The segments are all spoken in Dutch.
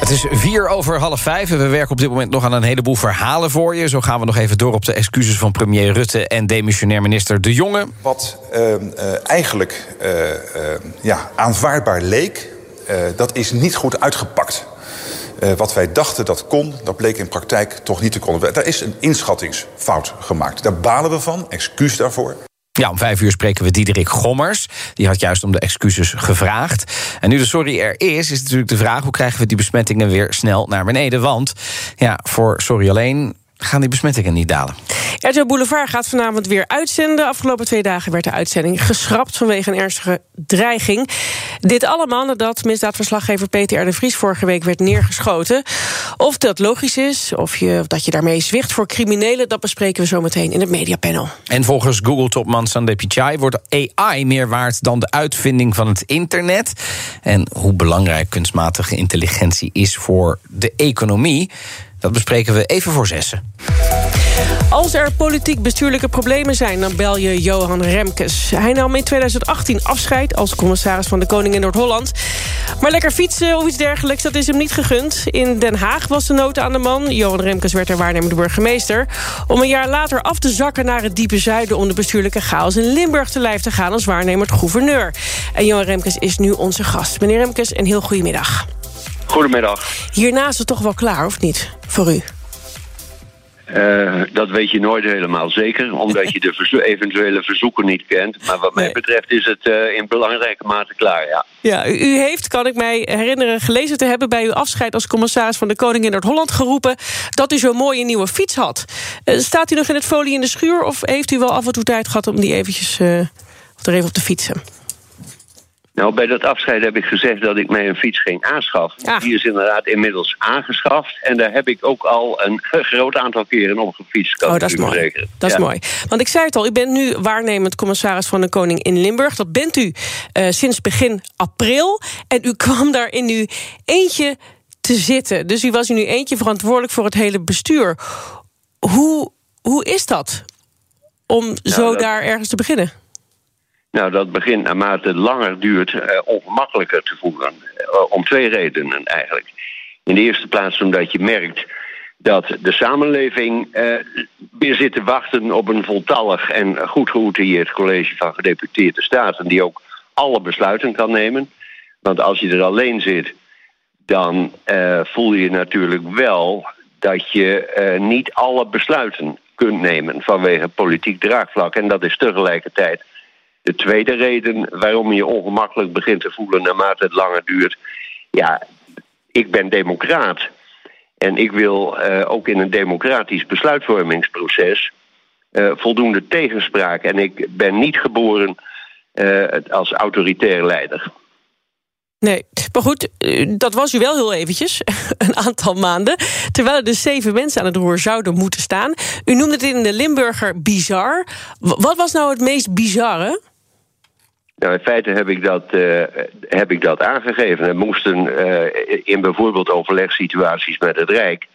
Het is 4:04 en we werken op dit moment nog aan een heleboel verhalen voor je. Zo gaan we nog even door op de excuses van premier Rutte en demissionair minister De Jonge. Wat aanvaardbaar leek, dat is niet goed uitgepakt. Wat wij dachten dat kon, dat bleek in praktijk toch niet te kunnen. Daar is een inschattingsfout gemaakt. Daar balen we van, excuus daarvoor. Ja, om 5:00 spreken we Diederik Gommers. Die had juist om de excuses gevraagd. En nu de sorry er is natuurlijk de vraag... hoe krijgen we die besmettingen weer snel naar beneden? Want ja, voor sorry alleen gaan die besmettingen niet dalen. RTL Boulevard gaat vanavond weer uitzenden. Afgelopen 2 dagen werd de uitzending geschrapt... vanwege een ernstige dreiging. Dit allemaal nadat misdaadverslaggever Peter R. de Vries... vorige week werd neergeschoten. Of dat logisch is, of dat je daarmee zwicht voor criminelen... dat bespreken we zometeen in het mediapanel. En volgens Google-topman Sundar Pichai... wordt AI meer waard dan de uitvinding van het internet. En hoe belangrijk kunstmatige intelligentie is voor de economie... dat bespreken we even voor 6:00. Als er politiek-bestuurlijke problemen zijn, dan bel je Johan Remkes. Hij nam in 2018 afscheid als commissaris van de Koning in Noord-Holland. Maar lekker fietsen of iets dergelijks, dat is hem niet gegund. In Den Haag was de nood aan de man. Johan Remkes werd er waarnemende burgemeester. Om een jaar later af te zakken naar het diepe zuiden... om de bestuurlijke chaos in Limburg te lijf te gaan als waarnemend gouverneur. En Johan Remkes is nu onze gast. Meneer Remkes, een heel goede middag. Goedemiddag. Hierna is het toch wel klaar, of niet, voor u? Dat weet je nooit helemaal zeker, omdat je de eventuele verzoeken niet kent. Maar wat mij betreft is het in belangrijke mate klaar, ja. Ja, u heeft, kan ik mij herinneren, gelezen te hebben... bij uw afscheid als commissaris van de Koning in Noord-Holland geroepen... dat u zo'n mooie nieuwe fiets had. Staat u nog in het folie in de schuur... of heeft u wel af en toe tijd gehad om die eventjes er even op te fietsen? Nou, bij dat afscheid heb ik gezegd dat ik mij een fiets ging aanschaffen. Ja. Die is inderdaad inmiddels aangeschaft. En daar heb ik ook al een groot aantal keren op gefietst. Kan dat is mooi. Zeggen. Dat is mooi. Want ik zei het al, u bent nu waarnemend commissaris van de Koning in Limburg. Dat bent u sinds begin april. En u kwam daar in uw eentje te zitten. Dus u was in uw eentje verantwoordelijk voor het hele bestuur. Hoe is dat om daar ergens te beginnen? Nou, dat begint naarmate het langer duurt ongemakkelijker te voelen. Om 2 redenen eigenlijk. In de eerste plaats omdat je merkt dat de samenleving weer zit te wachten op een voltallig en goed geoutilleerd college van gedeputeerde staten die ook alle besluiten kan nemen. Want als je er alleen zit, dan voel je natuurlijk wel dat je niet alle besluiten kunt nemen vanwege politiek draagvlak. En dat is tegelijkertijd de tweede reden waarom je ongemakkelijk begint te voelen naarmate het langer duurt. Ja, ik ben democraat. En ik wil ook in een democratisch besluitvormingsproces voldoende tegenspraak. En ik ben niet geboren als autoritair leider. Nee, maar goed, dat was u wel heel eventjes, een aantal maanden. Terwijl er dus 7 mensen aan het roer zouden moeten staan. U noemde het in de Limburger bizar. Wat was nou het meest bizarre? Nou, in feite heb ik dat aangegeven. Er moesten in bijvoorbeeld overlegssituaties met het Rijk...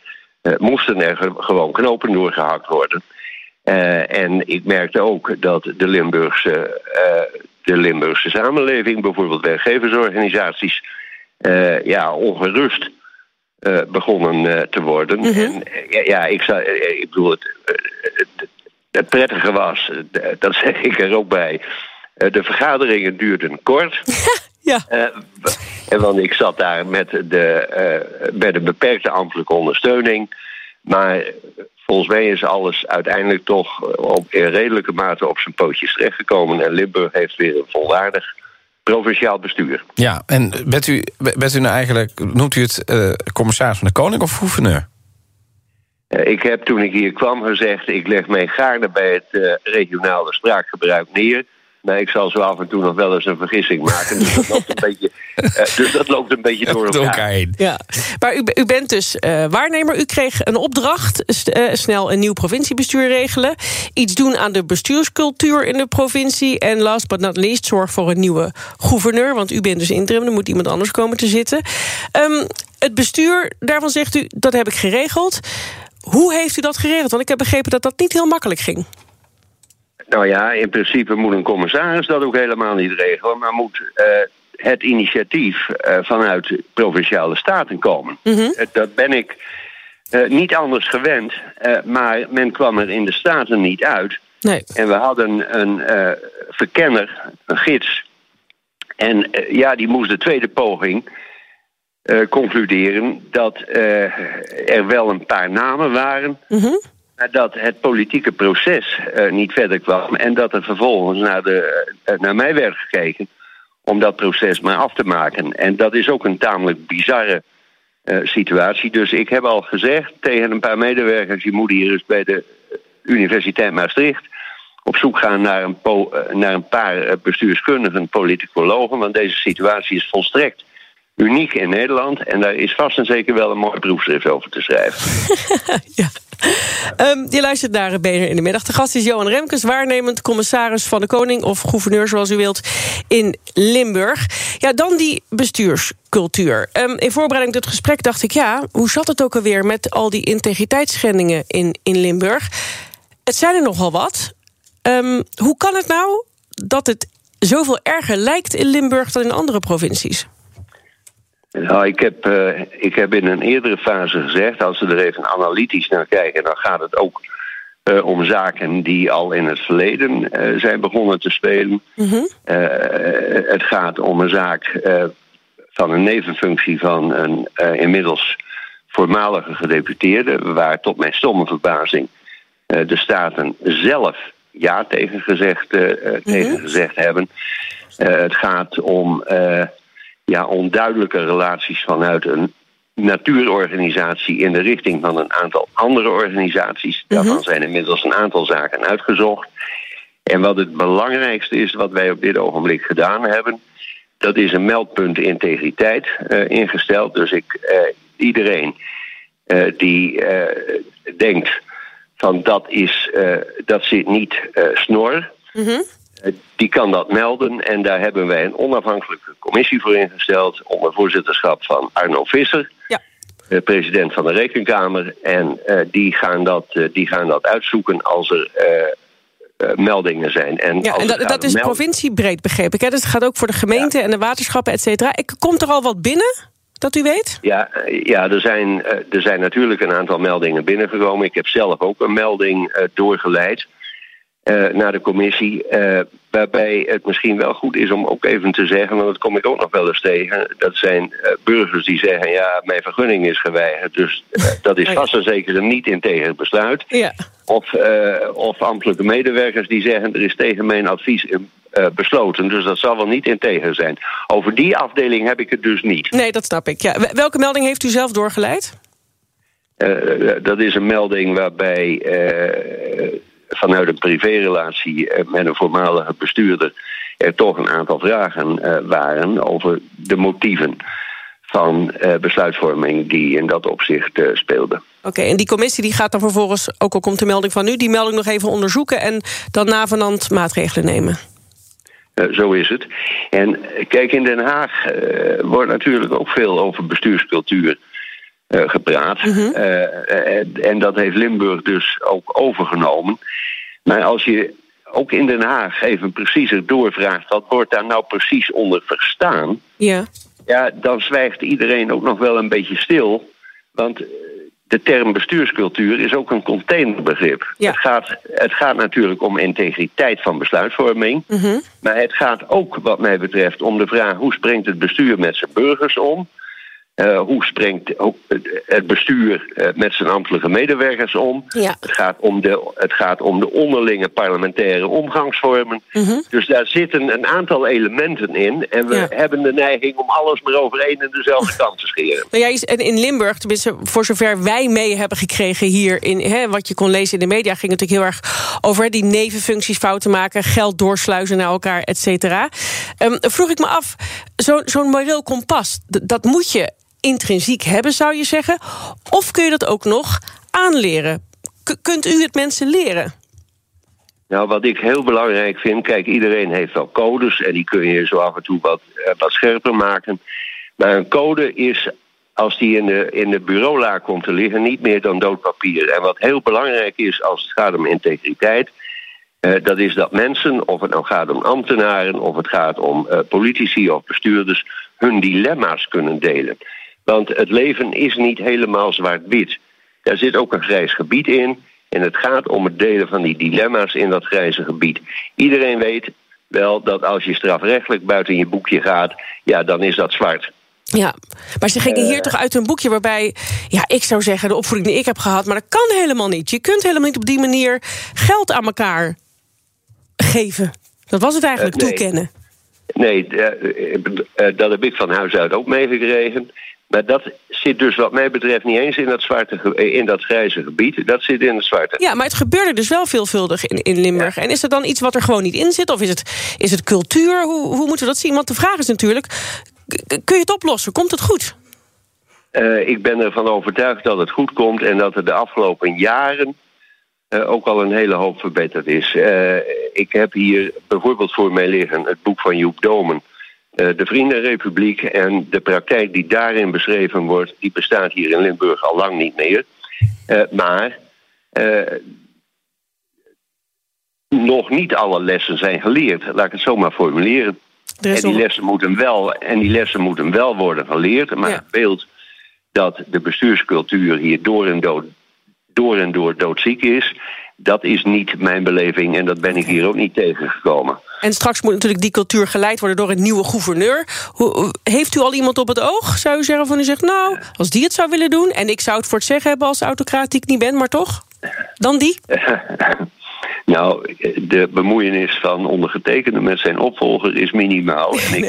moesten er gewoon knopen doorgehakt worden. En ik merkte ook dat de Limburgse samenleving, bijvoorbeeld werkgeversorganisaties... ongerust begonnen te worden. Mm-hmm. En ik bedoel, het prettige was, dat zeg ik er ook bij... de vergaderingen duurden kort. Ja. Want ik zat daar met een beperkte ambtelijke ondersteuning. Maar volgens mij is alles uiteindelijk toch in redelijke mate op zijn pootjes terechtgekomen. En Limburg heeft weer een volwaardig provinciaal bestuur. Ja, en bent u nou eigenlijk, noemt u het commissaris van de Koning of gouverneur? Ik heb toen ik hier kwam gezegd, ik leg mij gaarne bij het regionale spraakgebruik neer. Nee, ik zal zo af en toe nog wel eens een vergissing maken. Dus dat loopt een beetje, door elkaar heen. Ja. Maar u bent dus waarnemer. U kreeg een opdracht, snel een nieuw provinciebestuur regelen. Iets doen aan de bestuurscultuur in de provincie. En last but not least, zorg voor een nieuwe gouverneur. Want u bent dus interim, er moet iemand anders komen te zitten. Het bestuur, daarvan zegt u, dat heb ik geregeld. Hoe heeft u dat geregeld? Want ik heb begrepen dat dat niet heel makkelijk ging. Nou ja, in principe moet een commissaris dat ook helemaal niet regelen, maar moet het initiatief vanuit provinciale staten komen. Mm-hmm. Dat ben ik niet anders gewend, maar men kwam er in de staten niet uit. Nee. En we hadden een verkenner, een gids, en die moest de tweede poging concluderen dat er wel een paar namen waren. Mm-hmm. Dat het politieke proces niet verder kwam en dat er vervolgens naar mij werd gekeken om dat proces maar af te maken. En dat is ook een tamelijk bizarre situatie. Dus ik heb al gezegd tegen een paar medewerkers, je moet hier eens bij de Universiteit Maastricht op zoek gaan naar een paar bestuurskundigen, politicologen, want deze situatie is volstrekt uniek in Nederland en daar is vast en zeker wel een mooi proefschrift over te schrijven. Ja. Je luistert naar BNR in de middag. De gast is Johan Remkes, waarnemend commissaris van de Koning, of gouverneur zoals u wilt, in Limburg. Ja, dan die bestuurscultuur. In voorbereiding tot het gesprek dacht ik, hoe zat het ook alweer met al die integriteitsschendingen in Limburg? Het zijn er nogal wat. Hoe kan het nou dat het zoveel erger lijkt in Limburg dan in andere provincies? Nou, ik heb in een eerdere fase gezegd, als we er even analytisch naar kijken, dan gaat het ook om zaken die al in het verleden zijn begonnen te spelen. Mm-hmm. Het gaat om een zaak van een nevenfunctie van een inmiddels voormalige gedeputeerde, waar tot mijn stomme verbazing de staten zelf ja tegen gezegd, hebben. Het gaat om onduidelijke relaties vanuit een natuurorganisatie in de richting van een aantal andere organisaties. Daarvan zijn inmiddels een aantal zaken uitgezocht. En wat het belangrijkste is wat wij op dit ogenblik gedaan hebben, dat is een meldpunt integriteit ingesteld. Dus iedereen die denkt van dat zit niet snor, die kan dat melden en daar hebben wij een onafhankelijke commissie voor ingesteld onder voorzitterschap van Arno Visser, president van de Rekenkamer. En die gaan dat uitzoeken als er meldingen zijn. En dat is provinciebreed, begreep ik. Hè? Dus het gaat ook voor de gemeente en de waterschappen, et cetera. Komt er al wat binnen, dat u weet? Ja, er zijn natuurlijk een aantal meldingen binnengekomen. Ik heb zelf ook een melding doorgeleid naar de commissie, waarbij het misschien wel goed is om ook even te zeggen, want dat kom ik ook nog wel eens tegen, dat zijn burgers die zeggen, mijn vergunning is geweigerd, dus dat is vast en zeker een niet-integer besluit. Ja. Of ambtelijke medewerkers die zeggen, er is tegen mijn advies besloten, dus dat zal wel niet integer zijn. Over die afdeling heb ik het dus niet. Nee, dat snap ik. Ja. Welke melding heeft u zelf doorgeleid? Dat is een melding waarbij vanuit een privérelatie met een voormalige bestuurder er toch een aantal vragen waren over de motieven van besluitvorming die in dat opzicht speelde. Oké, en die commissie die gaat dan vervolgens, ook al komt de melding van nu, die melding nog even onderzoeken en dan navenant maatregelen nemen. Zo is het. En kijk, in Den Haag wordt natuurlijk ook veel over bestuurscultuur gepraat. En dat heeft Limburg dus ook overgenomen. Maar als je ook in Den Haag even preciezer doorvraagt, wat wordt daar nou precies onder verstaan? Ja, dan zwijgt iedereen ook nog wel een beetje stil. Want de term bestuurscultuur is ook een containerbegrip. Ja. Het gaat natuurlijk om integriteit van besluitvorming. Maar het gaat ook, wat mij betreft, om de vraag, hoe springt het bestuur met zijn burgers om? Hoe springt het bestuur met zijn ambtelijke medewerkers om? Ja. Het gaat om de onderlinge parlementaire omgangsvormen. Mm-hmm. Dus daar zitten een aantal elementen in. En we hebben de neiging om alles maar over één en dezelfde kant te scheren. Nou ja, in Limburg, tenminste voor zover wij mee hebben gekregen hier... wat je kon lezen in de media, ging het natuurlijk heel erg over... die nevenfuncties fouten maken, geld doorsluizen naar elkaar, et cetera. Vroeg ik me af, zo'n moreel kompas, dat moet je... intrinsiek hebben, zou je zeggen? Of kun je dat ook nog aanleren? Kunt u het mensen leren? Nou, wat ik heel belangrijk vind... kijk, iedereen heeft wel codes... en die kun je zo af en toe wat scherper maken. Maar een code is, als die in de bureaula komt te liggen... niet meer dan doodpapier. En wat heel belangrijk is als het gaat om integriteit... dat is dat mensen, of het nou gaat om ambtenaren... of het gaat om politici of bestuurders... hun dilemma's kunnen delen... Want het leven is niet helemaal zwart-wit. Daar zit ook een grijs gebied in. En het gaat om het delen van die dilemma's in dat grijze gebied. Iedereen weet wel dat als je strafrechtelijk buiten je boekje gaat... ja, dan is dat zwart. Ja, maar ze gingen hier toch uit hun boekje waarbij... ja, ik zou zeggen, de opvoeding die ik heb gehad... maar dat kan helemaal niet. Je kunt helemaal niet op die manier geld aan elkaar geven. Dat was het eigenlijk, toekennen. Nee, dat heb ik van huis uit ook meegekregen... Maar dat zit dus wat mij betreft niet eens in dat grijze gebied. Dat zit in het zwarte. Ja, maar het gebeurde dus wel veelvuldig in Limburg. Ja. En is er dan iets wat er gewoon niet in zit? Of is het cultuur? Hoe moeten we dat zien? Want de vraag is natuurlijk, kun je het oplossen? Komt het goed? Ik ben ervan overtuigd dat het goed komt... en dat er de afgelopen jaren ook al een hele hoop verbeterd is. Ik heb hier bijvoorbeeld voor mij liggen het boek van Joep Domen... De Vriendenrepubliek en de praktijk die daarin beschreven wordt... die bestaat hier in Limburg al lang niet meer. Maar nog niet alle lessen zijn geleerd. Laat ik het zo maar formuleren. En die lessen moeten wel worden geleerd. Maar het beeld dat de bestuurscultuur hier door en door doodziek is... dat is niet mijn beleving en dat ben ik hier ook niet tegengekomen. En straks moet natuurlijk die cultuur geleid worden door een nieuwe gouverneur. Heeft u al iemand op het oog, zou u zeggen, van u zegt... nou, als die het zou willen doen... en ik zou het voor het zeggen hebben als autocraat die ik niet ben... maar toch, dan die? Nou, de bemoeienis van ondergetekende met zijn opvolger is minimaal. En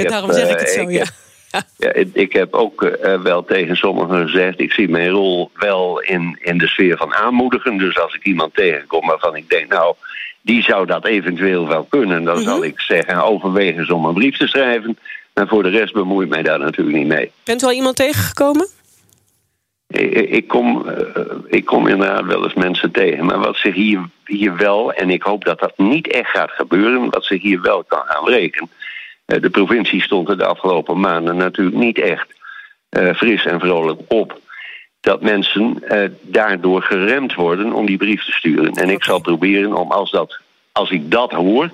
ik heb ook wel tegen sommigen gezegd... ik zie mijn rol wel in de sfeer van aanmoedigen. Dus als ik iemand tegenkom waarvan ik denk... nou, die zou dat eventueel wel kunnen. Dan zal ik zeggen, overweeg eens om een brief te schrijven. Maar voor de rest bemoeit mij daar natuurlijk niet mee. Bent u al iemand tegengekomen? Ik kom inderdaad wel eens mensen tegen. Maar wat zich hier wel, en ik hoop dat dat niet echt gaat gebeuren... wat zich hier wel kan gaan breken... de provincie stond er de afgelopen maanden natuurlijk niet echt fris en vrolijk op... dat mensen daardoor geremd worden om die brief te sturen. En ik zal proberen om, als ik dat hoor...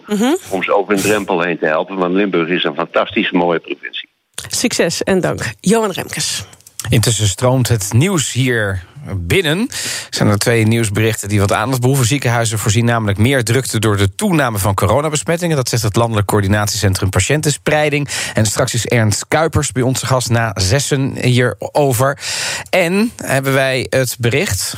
om ze over een drempel heen te helpen... want Limburg is een fantastisch mooie provincie. Succes en dank. Johan Remkes. Intussen stroomt het nieuws hier... binnen zijn er 2 nieuwsberichten die wat aandacht behoeven. Ziekenhuizen voorzien namelijk meer drukte door de toename van coronabesmettingen. Dat zegt het Landelijk Coördinatiecentrum Patiëntenspreiding. En straks is Ernst Kuipers bij onze gast na zessen hierover. En hebben wij het bericht...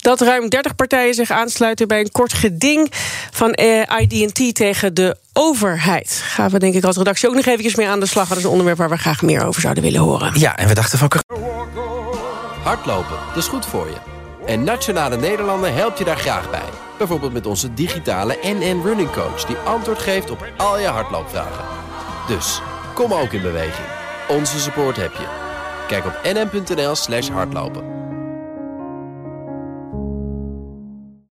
dat ruim 30 partijen zich aansluiten bij een kort geding van ID&T tegen de overheid. Gaan we denk ik als redactie ook nog eventjes mee aan de slag. Dat is een onderwerp waar we graag meer over zouden willen horen. Ja, en we dachten van... hardlopen, dat is goed voor je. En Nationale Nederlanden helpt je daar graag bij. Bijvoorbeeld met onze digitale NN Running Coach... die antwoord geeft op al je hardloopvragen. Dus, kom ook in beweging. Onze support heb je. Kijk op nn.nl/hardlopen.